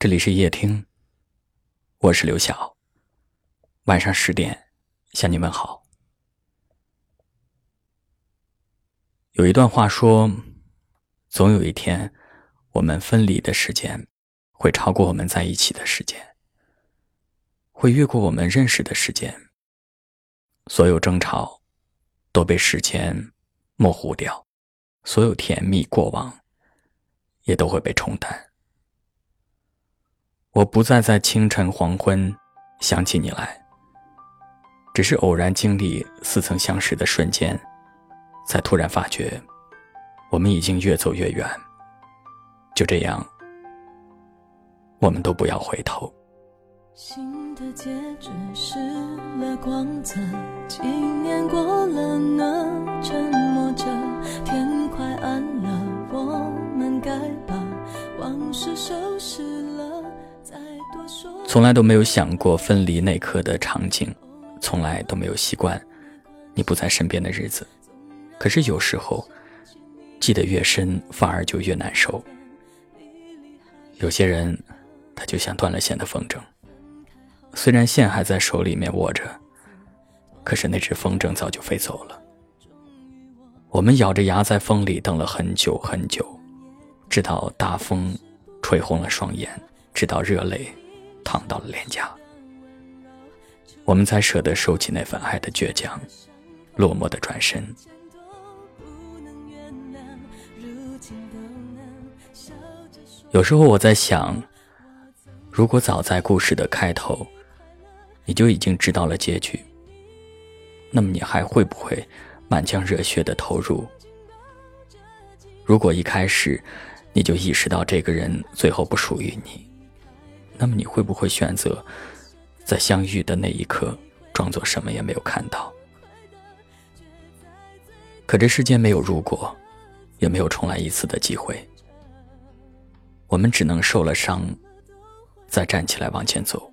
这里是夜听，我是刘晓，晚上10点向你问好。有一段话说，总有一天我们分离的时间会超过我们在一起的时间，会越过我们认识的时间，所有争吵都被时间模糊掉，所有甜蜜过往也都会被冲淡。我不再在清晨黄昏想起你来，只是偶然经历似曾相识的瞬间，才突然发觉我们已经越走越远。就这样，我们都不要回头。新的戒指失了光泽，几年过了呢，沉默着，天快暗了，我们该把往事收拾了。从来都没有想过分离那刻的场景，从来都没有习惯你不在身边的日子。可是有时候记得越深，反而就越难受。有些人他就像断了线的风筝，虽然线还在手里面握着，可是那只风筝早就飞走了。我们咬着牙在风里等了很久很久，直到大风吹红了双眼，直到热泪淌到了脸颊，我们才舍得收起那份爱的倔强，落寞的转身。有时候我在想，如果早在故事的开头你就已经知道了结局，那么你还会不会满腔热血的投入？如果一开始你就意识到这个人最后不属于你，那么你会不会选择在相遇的那一刻装作什么也没有看到？可这世间没有如果，也没有重来一次的机会，我们只能受了伤再站起来往前走。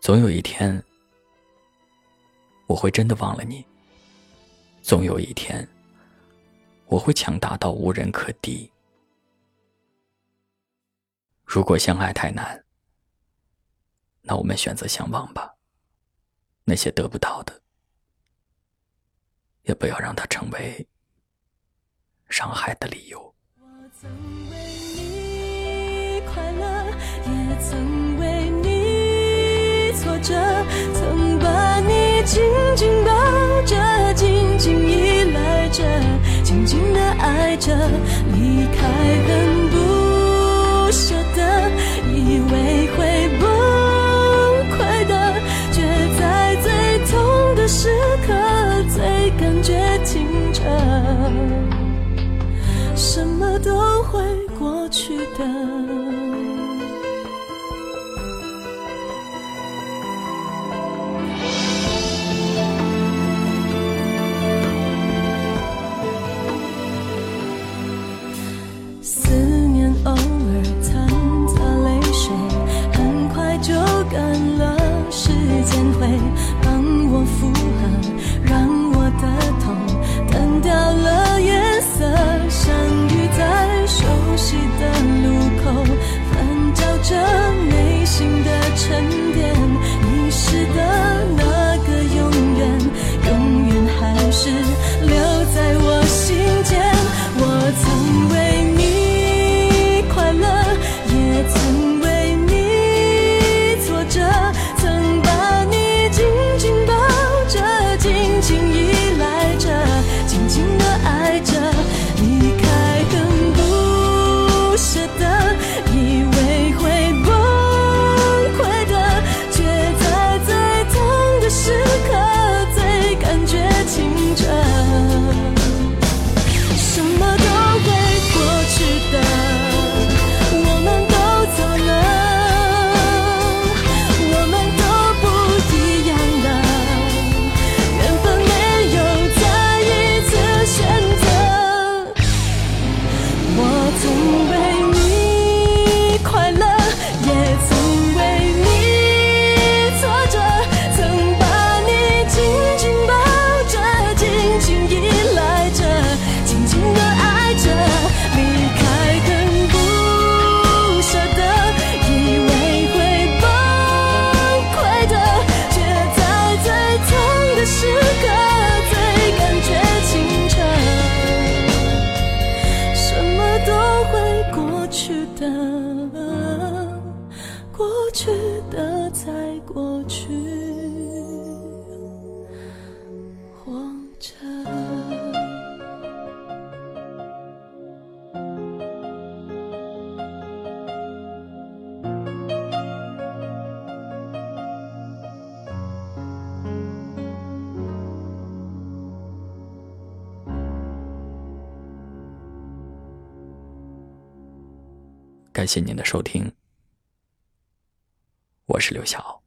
总有一天我会真的忘了你，总有一天我会强大到无人可敌。如果相爱太难，那我们选择相忘吧，那些得不到的也不要让它成为伤害的理由。我曾为你快乐，也曾为你挫折，曾把你紧紧抱着，紧紧依赖着，紧紧地爱着，离开很不舍得，以为会崩溃的，却在最痛的时刻最感觉清澈，什么都会过去的。思念偶尔掺杂泪水，很快就干了，时间会帮我复合，让我的痛淡掉了颜色。相遇在熟悉的路口，去的，过去的在过去活着。感谢您的收听，我是刘晓。